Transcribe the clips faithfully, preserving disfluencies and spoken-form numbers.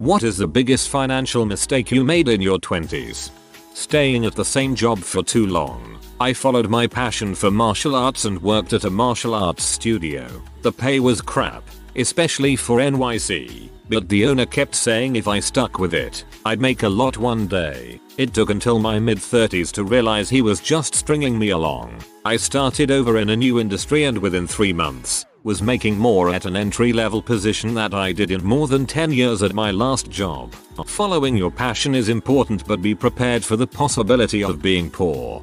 What is the biggest financial mistake you made in your twenties? Staying at the same job for too long. I followed my passion for martial arts and worked at a martial arts studio. The pay was crap, especially for N Y C, but the owner kept saying if I stuck with it, I'd make a lot one day. It took until my mid thirties to realize he was just stringing me along. I started over in a new industry and within three months, was making more at an entry-level position that I did in more than ten years at my last job. Following your passion is important, but be prepared for the possibility of being poor.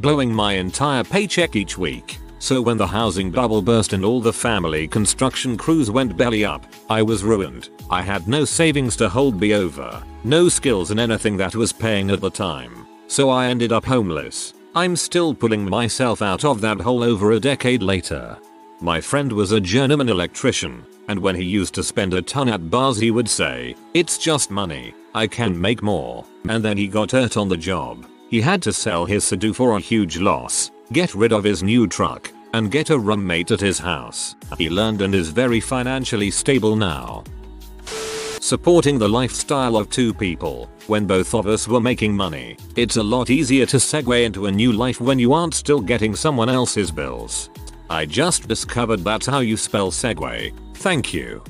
Blowing my entire paycheck each week. So when the housing bubble burst and all the family construction crews went belly up, I was ruined. I had no savings to hold me over, no skills in anything that was paying at the time. So I ended up homeless. I'm still pulling myself out of that hole over a decade later. My friend was a journeyman electrician, and when he used to spend a ton at bars he would say, "It's just money, I can make more." And then he got hurt on the job. He had to sell his Sea-Doo for a huge loss, get rid of his new truck, and get a roommate at his house. He learned and is very financially stable now. Supporting the lifestyle of two people. When both of us were making money, it's a lot easier to segue into a new life when you aren't still getting someone else's bills. I just discovered that's how you spell segue. Thank you.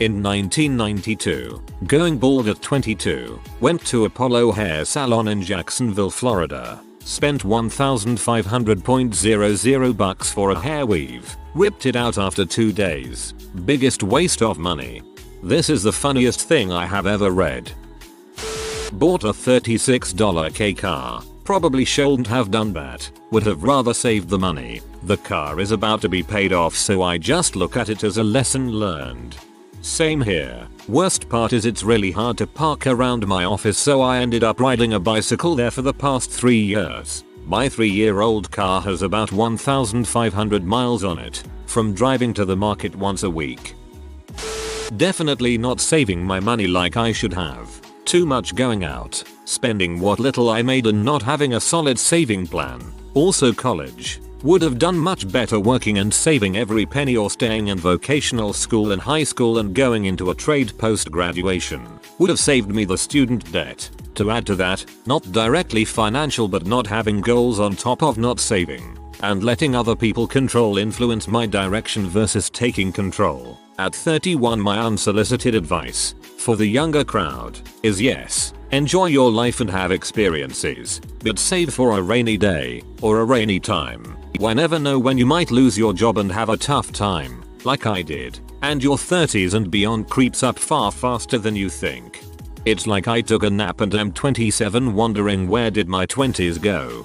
In nineteen ninety-two, going bald at twenty-two, went to Apollo Hair Salon in Jacksonville, Florida. Spent fifteen hundred dollars for a hair weave. Ripped it out after two days. Biggest waste of money. This is the funniest thing I have ever read. Bought a thirty-six dollar K car. Probably shouldn't have done that, would have rather saved the money. The car is about to be paid off, so I just look at it as a lesson learned. Same here. Worst part is it's really hard to park around my office, so I ended up riding a bicycle there for the past three years. My three year old car has about fifteen hundred miles on it, from driving to the market once a week. Definitely not saving my money like I should have. Too much going out, spending what little I made and not having a solid saving plan. Also college. Would have done much better working and saving every penny, or staying in vocational school in high school and going into a trade post-graduation. Would have saved me the student debt. To add to that, not directly financial, but not having goals on top of not saving. And letting other people control influence my direction versus taking control. At thirty-one, my unsolicited advice for the younger crowd is yes, enjoy your life and have experiences, but save for a rainy day or a rainy time. You never know when you might lose your job and have a tough time, like I did, and your thirties and beyond creeps up far faster than you think. It's like I took a nap and I'm twenty-seven wondering where did my twenties go.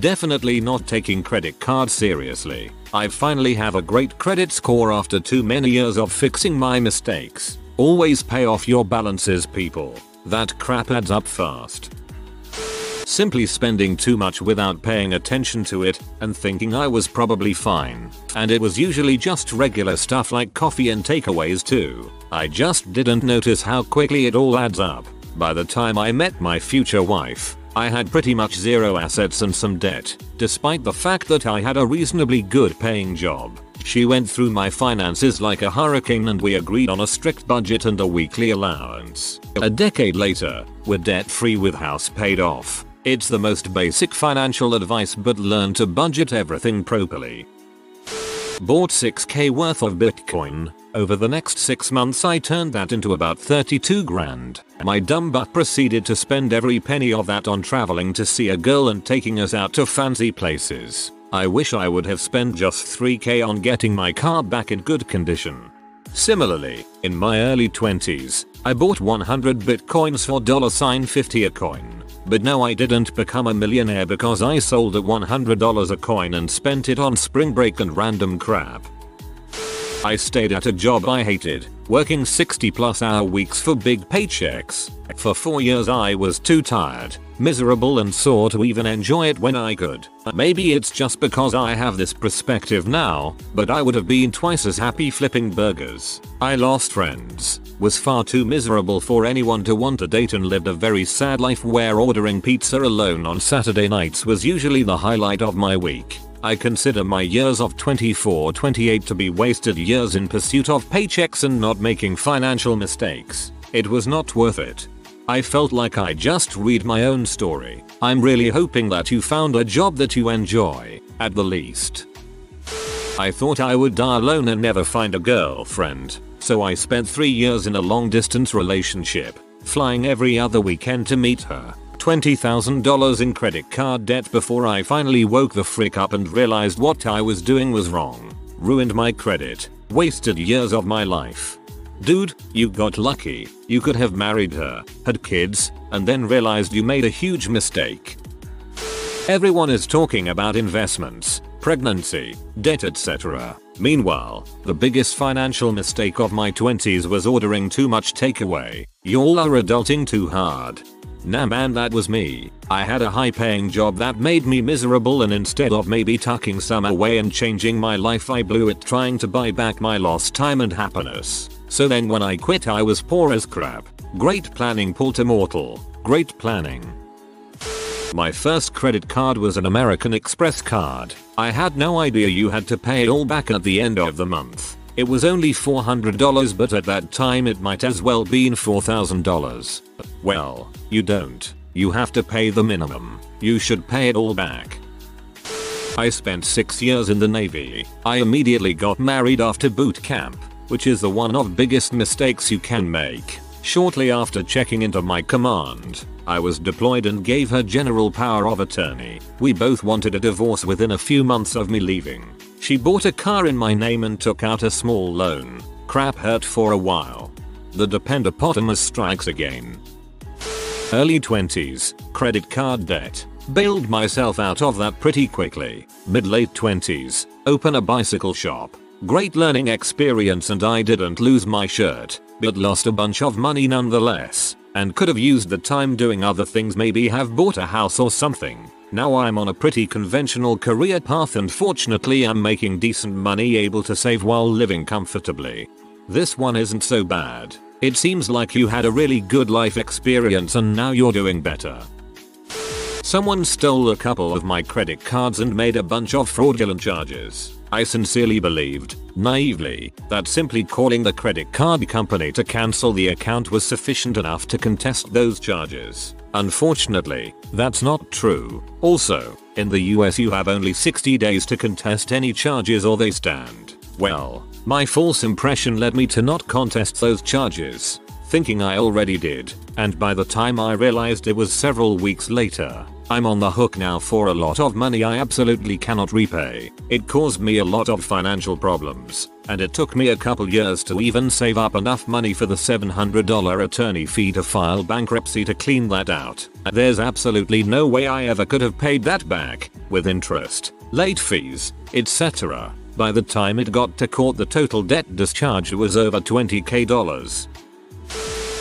Definitely not taking credit cards seriously. I finally have a great credit score after too many years of fixing my mistakes. Always pay off your balances, people. That crap adds up fast. Simply spending too much without paying attention to it and thinking I was probably fine. And it was usually just regular stuff like coffee and takeaways too. I just didn't notice how quickly it all adds up. By the time I met my future wife, I had pretty much zero assets and some debt, despite the fact that I had a reasonably good paying job. She went through my finances like a hurricane and we agreed on a strict budget and a weekly allowance. A decade later, we're debt free with house paid off. It's the most basic financial advice, but learn to budget everything properly. Bought six K worth of Bitcoin. Over the next six months I turned that into about thirty-two grand. My dumb butt proceeded to spend every penny of that on traveling to see a girl and taking us out to fancy places. I wish I would have spent just three K on getting my car back in good condition. Similarly, in my early twenties, I bought one hundred bitcoins for fifty cents a coin. But no, I didn't become a millionaire because I sold at one hundred dollars a coin and spent it on spring break and random crap. I stayed at a job I hated, working sixty plus hour weeks for big paychecks. For four years I was too tired, miserable and sore to even enjoy it when I could. Maybe it's just because I have this perspective now, but I would have been twice as happy flipping burgers. I lost friends, was far too miserable for anyone to want to date, and lived a very sad life where ordering pizza alone on Saturday nights was usually the highlight of my week. I consider my years of twenty-four twenty-eight to be wasted years in pursuit of paychecks and not making financial mistakes. It was not worth it. I felt like I just read my own story. I'm really hoping that you found a job that you enjoy, at the least. I thought I would die alone and never find a girlfriend, so I spent three years in a long-distance relationship, flying every other weekend to meet her, twenty thousand dollars in credit card debt before I finally woke the frick up and realized what I was doing was wrong. Ruined my credit, wasted years of my life. Dude, you got lucky. You could have married her, had kids, and then realized you made a huge mistake. Everyone is talking about investments, pregnancy, debt, et cetera. Meanwhile, the biggest financial mistake of my twenties was ordering too much takeaway. Y'all are adulting too hard. Nah man, that was me. I had a high paying job that made me miserable, and instead of maybe tucking some away and changing my life, I blew it trying to buy back my lost time and happiness. So then when I quit, I was poor as crap. Great planning, Paul Immortal. Great planning. My first credit card was an American Express card. I had no idea you had to pay it all back at the end of the month. It was only four hundred dollars, but at that time it might as well been four thousand dollars. Well, you don't. You have to pay the minimum. You should pay it all back. I spent six years in the Navy. I immediately got married after boot camp, which is the one of biggest mistakes you can make. Shortly after checking into my command, I was deployed and gave her general power of attorney. We both wanted a divorce within a few months of me leaving. She bought a car in my name and took out a small loan. Crap hurt for a while. The dependopotamus strikes again. Early twenties, credit card debt. Bailed myself out of that pretty quickly. Mid-late twenties, open a bicycle shop. Great learning experience, and I didn't lose my shirt, but lost a bunch of money nonetheless, and could have used the time doing other things, maybe have bought a house or something. Now I'm on a pretty conventional career path, and fortunately I'm making decent money, able to save while living comfortably. This one isn't so bad. It seems like you had a really good life experience and now you're doing better. Someone stole a couple of my credit cards and made a bunch of fraudulent charges. I sincerely believed, naively, that simply calling the credit card company to cancel the account was sufficient enough to contest those charges. Unfortunately, that's not true. Also, in the U S you have only sixty days to contest any charges or they stand. Well, my false impression led me to not contest those charges, thinking I already did, and by the time I realized it was several weeks later. I'm on the hook now for a lot of money I absolutely cannot repay. It caused me a lot of financial problems, and it took me a couple years to even save up enough money for the seven hundred dollar attorney fee to file bankruptcy to clean that out. There's absolutely no way I ever could have paid that back, with interest, late fees, et cetera. By the time it got to court, the total debt discharge was over twenty thousand dollars.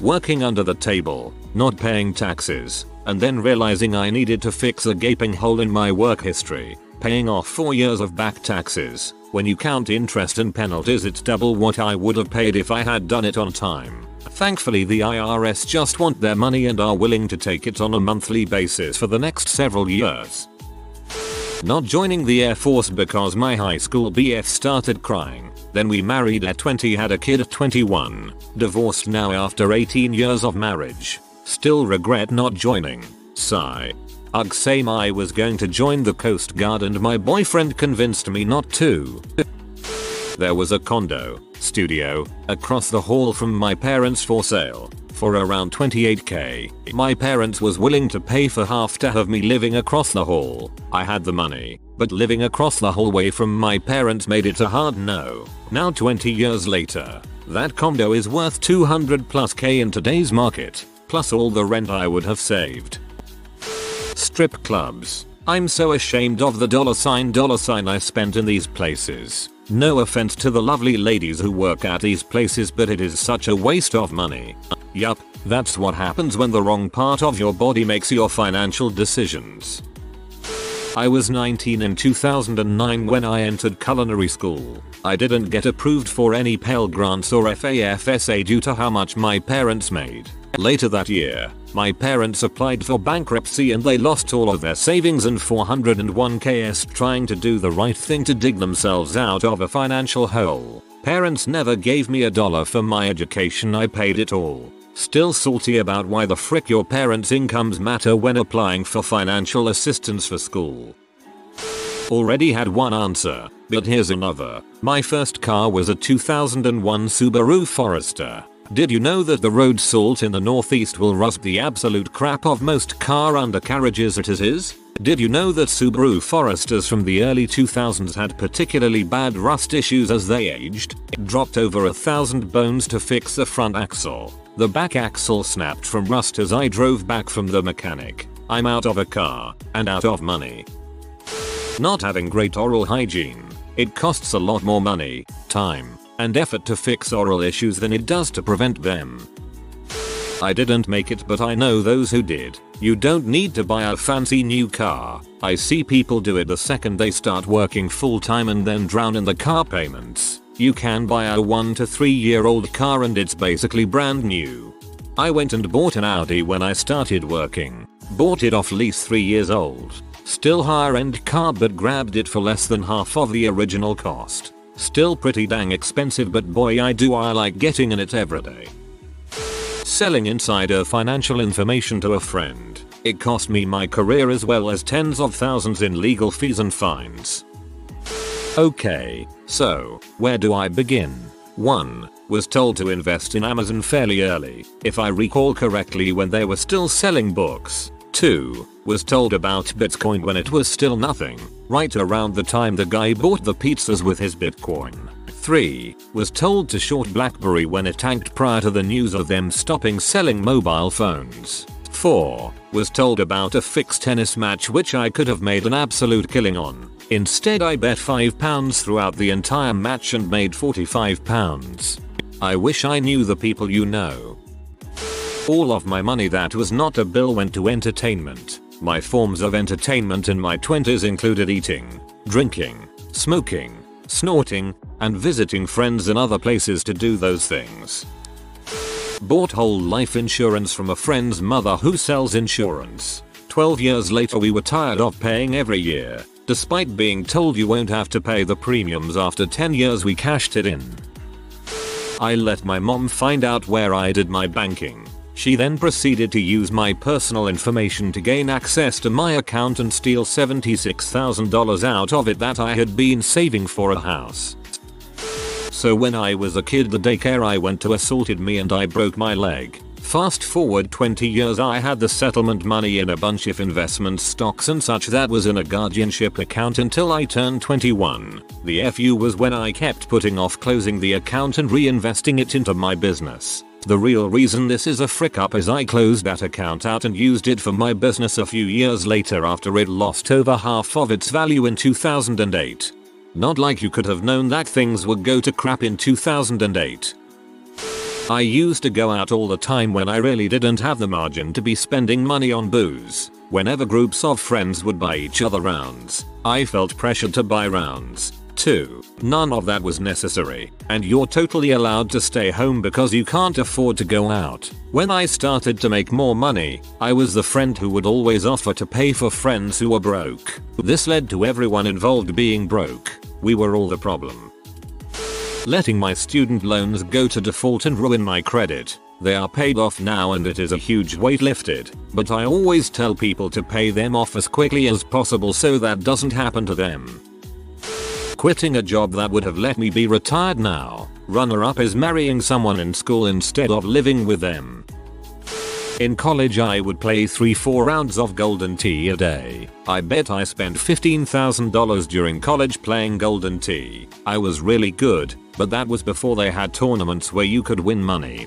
Working under the table, not paying taxes, and then realizing I needed to fix a gaping hole in my work history, paying off four years of back taxes. When you count interest and penalties, it's double what I would have paid if I had done it on time. Thankfully, the I R S just want their money and are willing to take it on a monthly basis for the next several years. Not joining the Air Force because my high school B F started crying. Then we married at twenty, had a kid at twenty-one, divorced now after eighteen years of marriage. Still regret not joining. Sigh. Ugh, same. I was going to join the Coast Guard and my boyfriend convinced me not to. There was a condo, studio, across the hall from my parents for sale, for around twenty-eight K. My parents was willing to pay for half to have me living across the hall. I had the money, but living across the hallway from my parents made it a hard no. Now twenty years later, that condo is worth two hundred plus K in today's market, plus all the rent I would have saved. Strip clubs. I'm so ashamed of the dollar sign dollar sign I spent in these places. No offense to the lovely ladies who work at these places, but it is such a waste of money. Yup, that's what happens when the wrong part of your body makes your financial decisions. I was nineteen in two thousand nine when I entered culinary school. I didn't get approved for any Pell Grants or F A F S A due to how much my parents made. Later that year, my parents applied for bankruptcy and they lost all of their savings and four hundred one K s trying to do the right thing to dig themselves out of a financial hole. Parents never gave me a dollar for my education, I paid it all. Still salty about why the frick your parents' incomes matter when applying for financial assistance for school. Already had one answer, but here's another. My first car was a two thousand one Subaru Forester. Did you know that the road salt in the Northeast will rust the absolute crap of most car undercarriages it is? Did you know that Subaru Foresters from the early two thousands had particularly bad rust issues as they aged? It dropped over a thousand bones to fix the front axle. The back axle snapped from rust as I drove back from the mechanic. I'm out of a car, and out of money. Not having great oral hygiene. It costs a lot more money, time, and effort to fix oral issues than it does to prevent them. I didn't make it, but I know those who did. You don't need to buy a fancy new car. I see people do it the second they start working full time and then drown in the car payments. You can buy a one to three year old car and it's basically brand new. I went and bought an Audi when I started working. Bought it off lease three years old. Still higher end car, but grabbed it for less than half of the original cost. Still pretty dang expensive, but boy I do I like getting in it every day. Selling insider financial information to a friend. It cost me my career as well as tens of thousands in legal fees and fines. Okay, so, where do I begin? one. Was told to invest in Amazon fairly early, if I recall correctly when they were still selling books. two. Was told about Bitcoin when it was still nothing, right around the time the guy bought the pizzas with his Bitcoin. three. Was told to short BlackBerry when it tanked prior to the news of them stopping selling mobile phones. four. Was told about a fixed tennis match which I could have made an absolute killing on. Instead I bet five pounds throughout the entire match and made forty-five pounds. I wish I knew the people you know. All of my money that was not a bill went to entertainment. My forms of entertainment in my twenties included eating, drinking, smoking, snorting, and visiting friends in other places to do those things. Bought whole life insurance from a friend's mother who sells insurance. twelve years later we were tired of paying every year. Despite being told you won't have to pay the premiums after ten years, we cashed it in. I let my mom find out where I did my banking. She then proceeded to use my personal information to gain access to my account and steal seventy-six thousand dollars out of it that I had been saving for a house. So when I was a kid, the daycare I went to assaulted me and I broke my leg. Fast forward twenty years, I had the settlement money in a bunch of investment stocks and such that was in a guardianship account until I turned twenty-one. The F U was when I kept putting off closing the account and reinvesting it into my business. The real reason this is a frick up is I closed that account out and used it for my business a few years later after it lost over half of its value in two thousand eight. Not like you could have known that things would go to crap in two thousand eight. I used to go out all the time when I really didn't have the margin to be spending money on booze. Whenever groups of friends would buy each other rounds, I felt pressured to buy rounds. two. None of that was necessary, and you're totally allowed to stay home because you can't afford to go out. When I started to make more money, I was the friend who would always offer to pay for friends who were broke. This led to everyone involved being broke. We were all the problem. Letting my student loans go to default and ruin my credit. They are paid off now and it is a huge weight lifted, but I always tell people to pay them off as quickly as possible so that doesn't happen to them. Quitting a job that would have let me be retired now. Runner up is marrying someone in school instead of living with them. In college I would play three to four rounds of Golden Tee a day. I bet I spent fifteen thousand dollars during college playing Golden Tee. I was really good, but that was before they had tournaments where you could win money.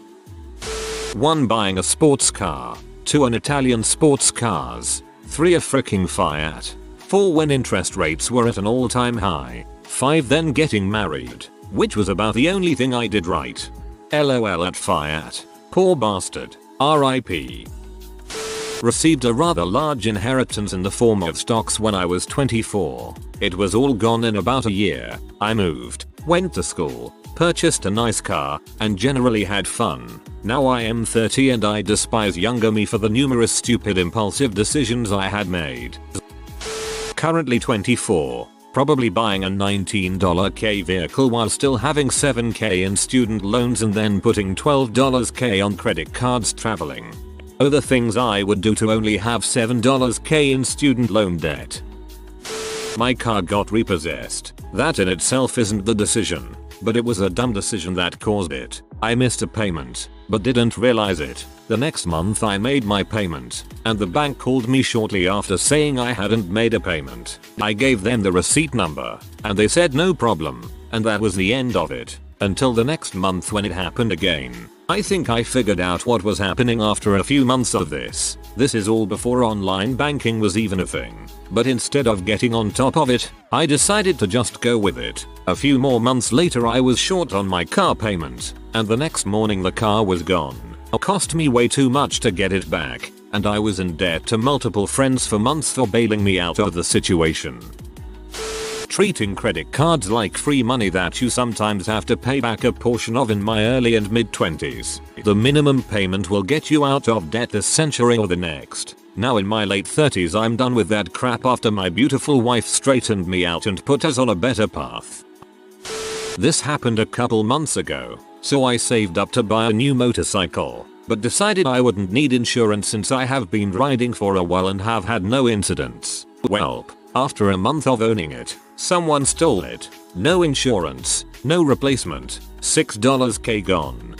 one. Buying a sports car. two. An Italian sports cars. three. A freaking Fiat. four. When interest rates were at an all-time high. five. Then getting married, which was about the only thing I did right. LOL at Fiat. Poor bastard. R I P received a rather large inheritance in the form of stocks when I was twenty-four. It was all gone in about a year. I moved, went to school, purchased a nice car, and generally had fun. Now I am thirty and I despise younger me for the numerous stupid impulsive decisions I had made. Currently twenty-four. Probably buying a nineteen K vehicle while still having seven K in student loans and then putting twelve K on credit cards traveling. Oh, the things I would do to only have seven K in student loan debt. My car got repossessed. That in itself isn't the decision, but it was a dumb decision that caused it. I missed a payment, but didn't realize it. The next month I made my payment, and the bank called me shortly after saying I hadn't made a payment. I gave them the receipt number, and they said no problem, and that was the end of it, until the next month when it happened again. I think I figured out what was happening after a few months of this. This is all before online banking was even a thing. But instead of getting on top of it, I decided to just go with it. A few more months later I was short on my car payment, and the next morning the car was gone. It cost me way too much to get it back, and I was in debt to multiple friends for months for bailing me out of the situation. Treating credit cards like free money that you sometimes have to pay back a portion of in my early and mid twenties. The minimum payment will get you out of debt this century or the next. Now in my late thirties I'm done with that crap after my beautiful wife straightened me out and put us on a better path. This happened a couple months ago, so I saved up to buy a new motorcycle, but decided I wouldn't need insurance since I have been riding for a while and have had no incidents. Welp, after a month of owning it, someone stole it. No insurance, no replacement, six K gone.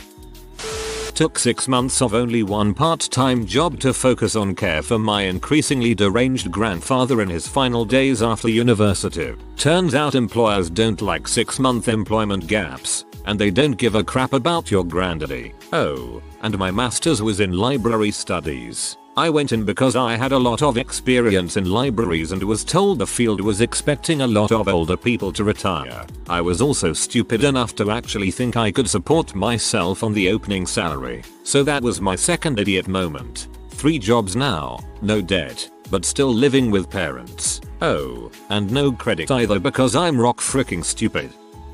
Took six months of only one part-time job to focus on care for my increasingly deranged grandfather in his final days after university. Turns out employers don't like six month employment gaps, and they don't give a crap about your grandaddy. Oh, and my master's was in library studies. I went in because I had a lot of experience in libraries and was told the field was expecting a lot of older people to retire. I was also stupid enough to actually think I could support myself on the opening salary. So that was my second idiot moment. Three jobs now, no debt, but still living with parents. Oh, and no credit either because I'm rock freaking stupid.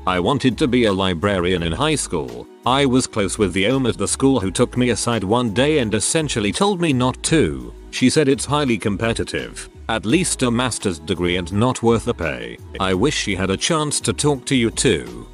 I wanted to be a librarian in high school. I was close with the O M at the school who took me aside one day and essentially told me not to. She said it's highly competitive, at least a master's degree, and not worth the pay. I wish she had a chance to talk to you too.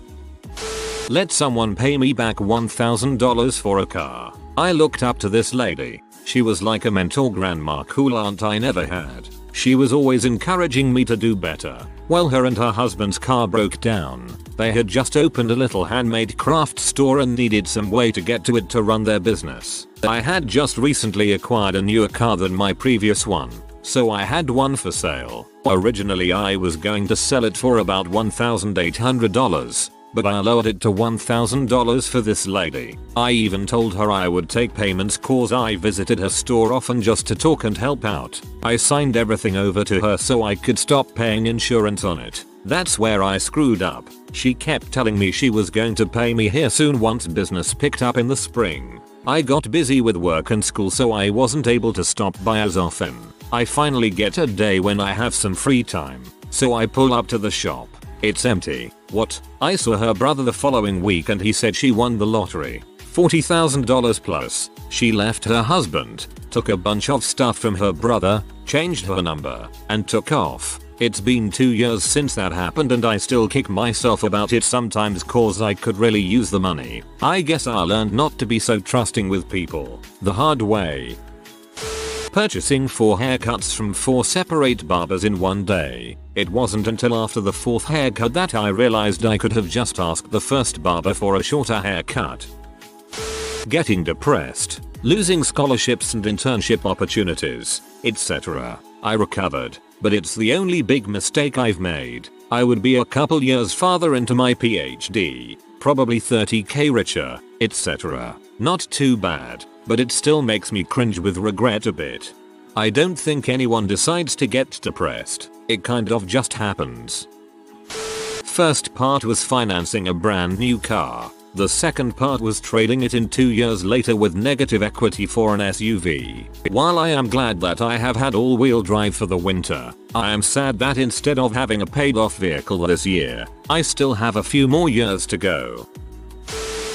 Let someone pay me back one thousand dollars for a car. I looked up to this lady. She was like a mentor grandma, cool aunt I never had. She was always encouraging me to do better. Well, her and her husband's car broke down. They had just opened a little handmade craft store and needed some way to get to it to run their business. I had just recently acquired a newer car than my previous one, so I had one for sale. Originally I was going to sell it for about one thousand eight hundred dollars, but I lowered it to one thousand dollars for this lady. I even told her I would take payments cause I visited her store often just to talk and help out. I signed everything over to her so I could stop paying insurance on it. That's where I screwed up. She kept telling me she was going to pay me here soon once business picked up in the spring. I got busy with work and school so I wasn't able to stop by as often. I finally get a day when I have some free time, so I pull up to the shop. It's empty. What? I saw her brother the following week and he said she won the lottery. forty thousand dollars plus. She left her husband, took a bunch of stuff from her brother, changed her number, and took off. It's been two years since that happened and I still kick myself about it sometimes cause I could really use the money. I guess I learned not to be so trusting with people. The hard way. Purchasing four haircuts from four separate barbers in one day. It wasn't until after the fourth haircut that I realized I could have just asked the first barber for a shorter haircut. Getting depressed, losing scholarships and internship opportunities, et cetera. I recovered, but it's the only big mistake I've made. I would be a couple years farther into my PhD, probably thirty K richer, et cetera. Not too bad, but it still makes me cringe with regret a bit. I don't think anyone decides to get depressed. It kind of just happens. First part was financing a brand new car. The second part was trading it in two years later with negative equity for an S U V. While I am glad that I have had all-wheel drive for the winter, I am sad that instead of having a paid-off vehicle this year, I still have a few more years to go.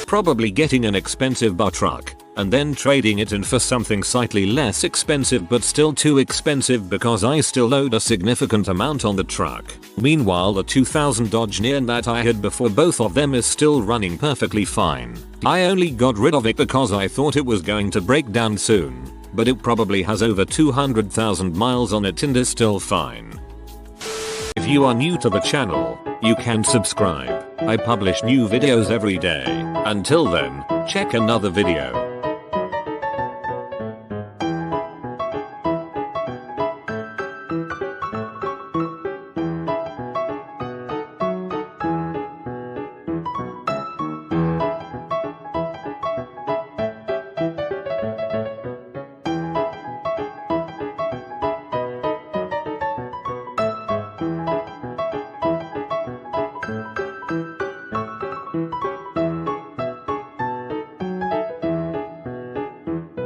Probably getting an expensive bar truck and then trading it in for something slightly less expensive but still too expensive because I still owed a significant amount on the truck. Meanwhile, the two thousand Dodge Neon that I had before both of them is still running perfectly fine. I only got rid of it because I thought it was going to break down soon, but it probably has over two hundred thousand miles on it and is still fine. If you are new to the channel, you can subscribe. I publish new videos every day. Until then, check another video.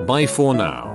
Bye for now.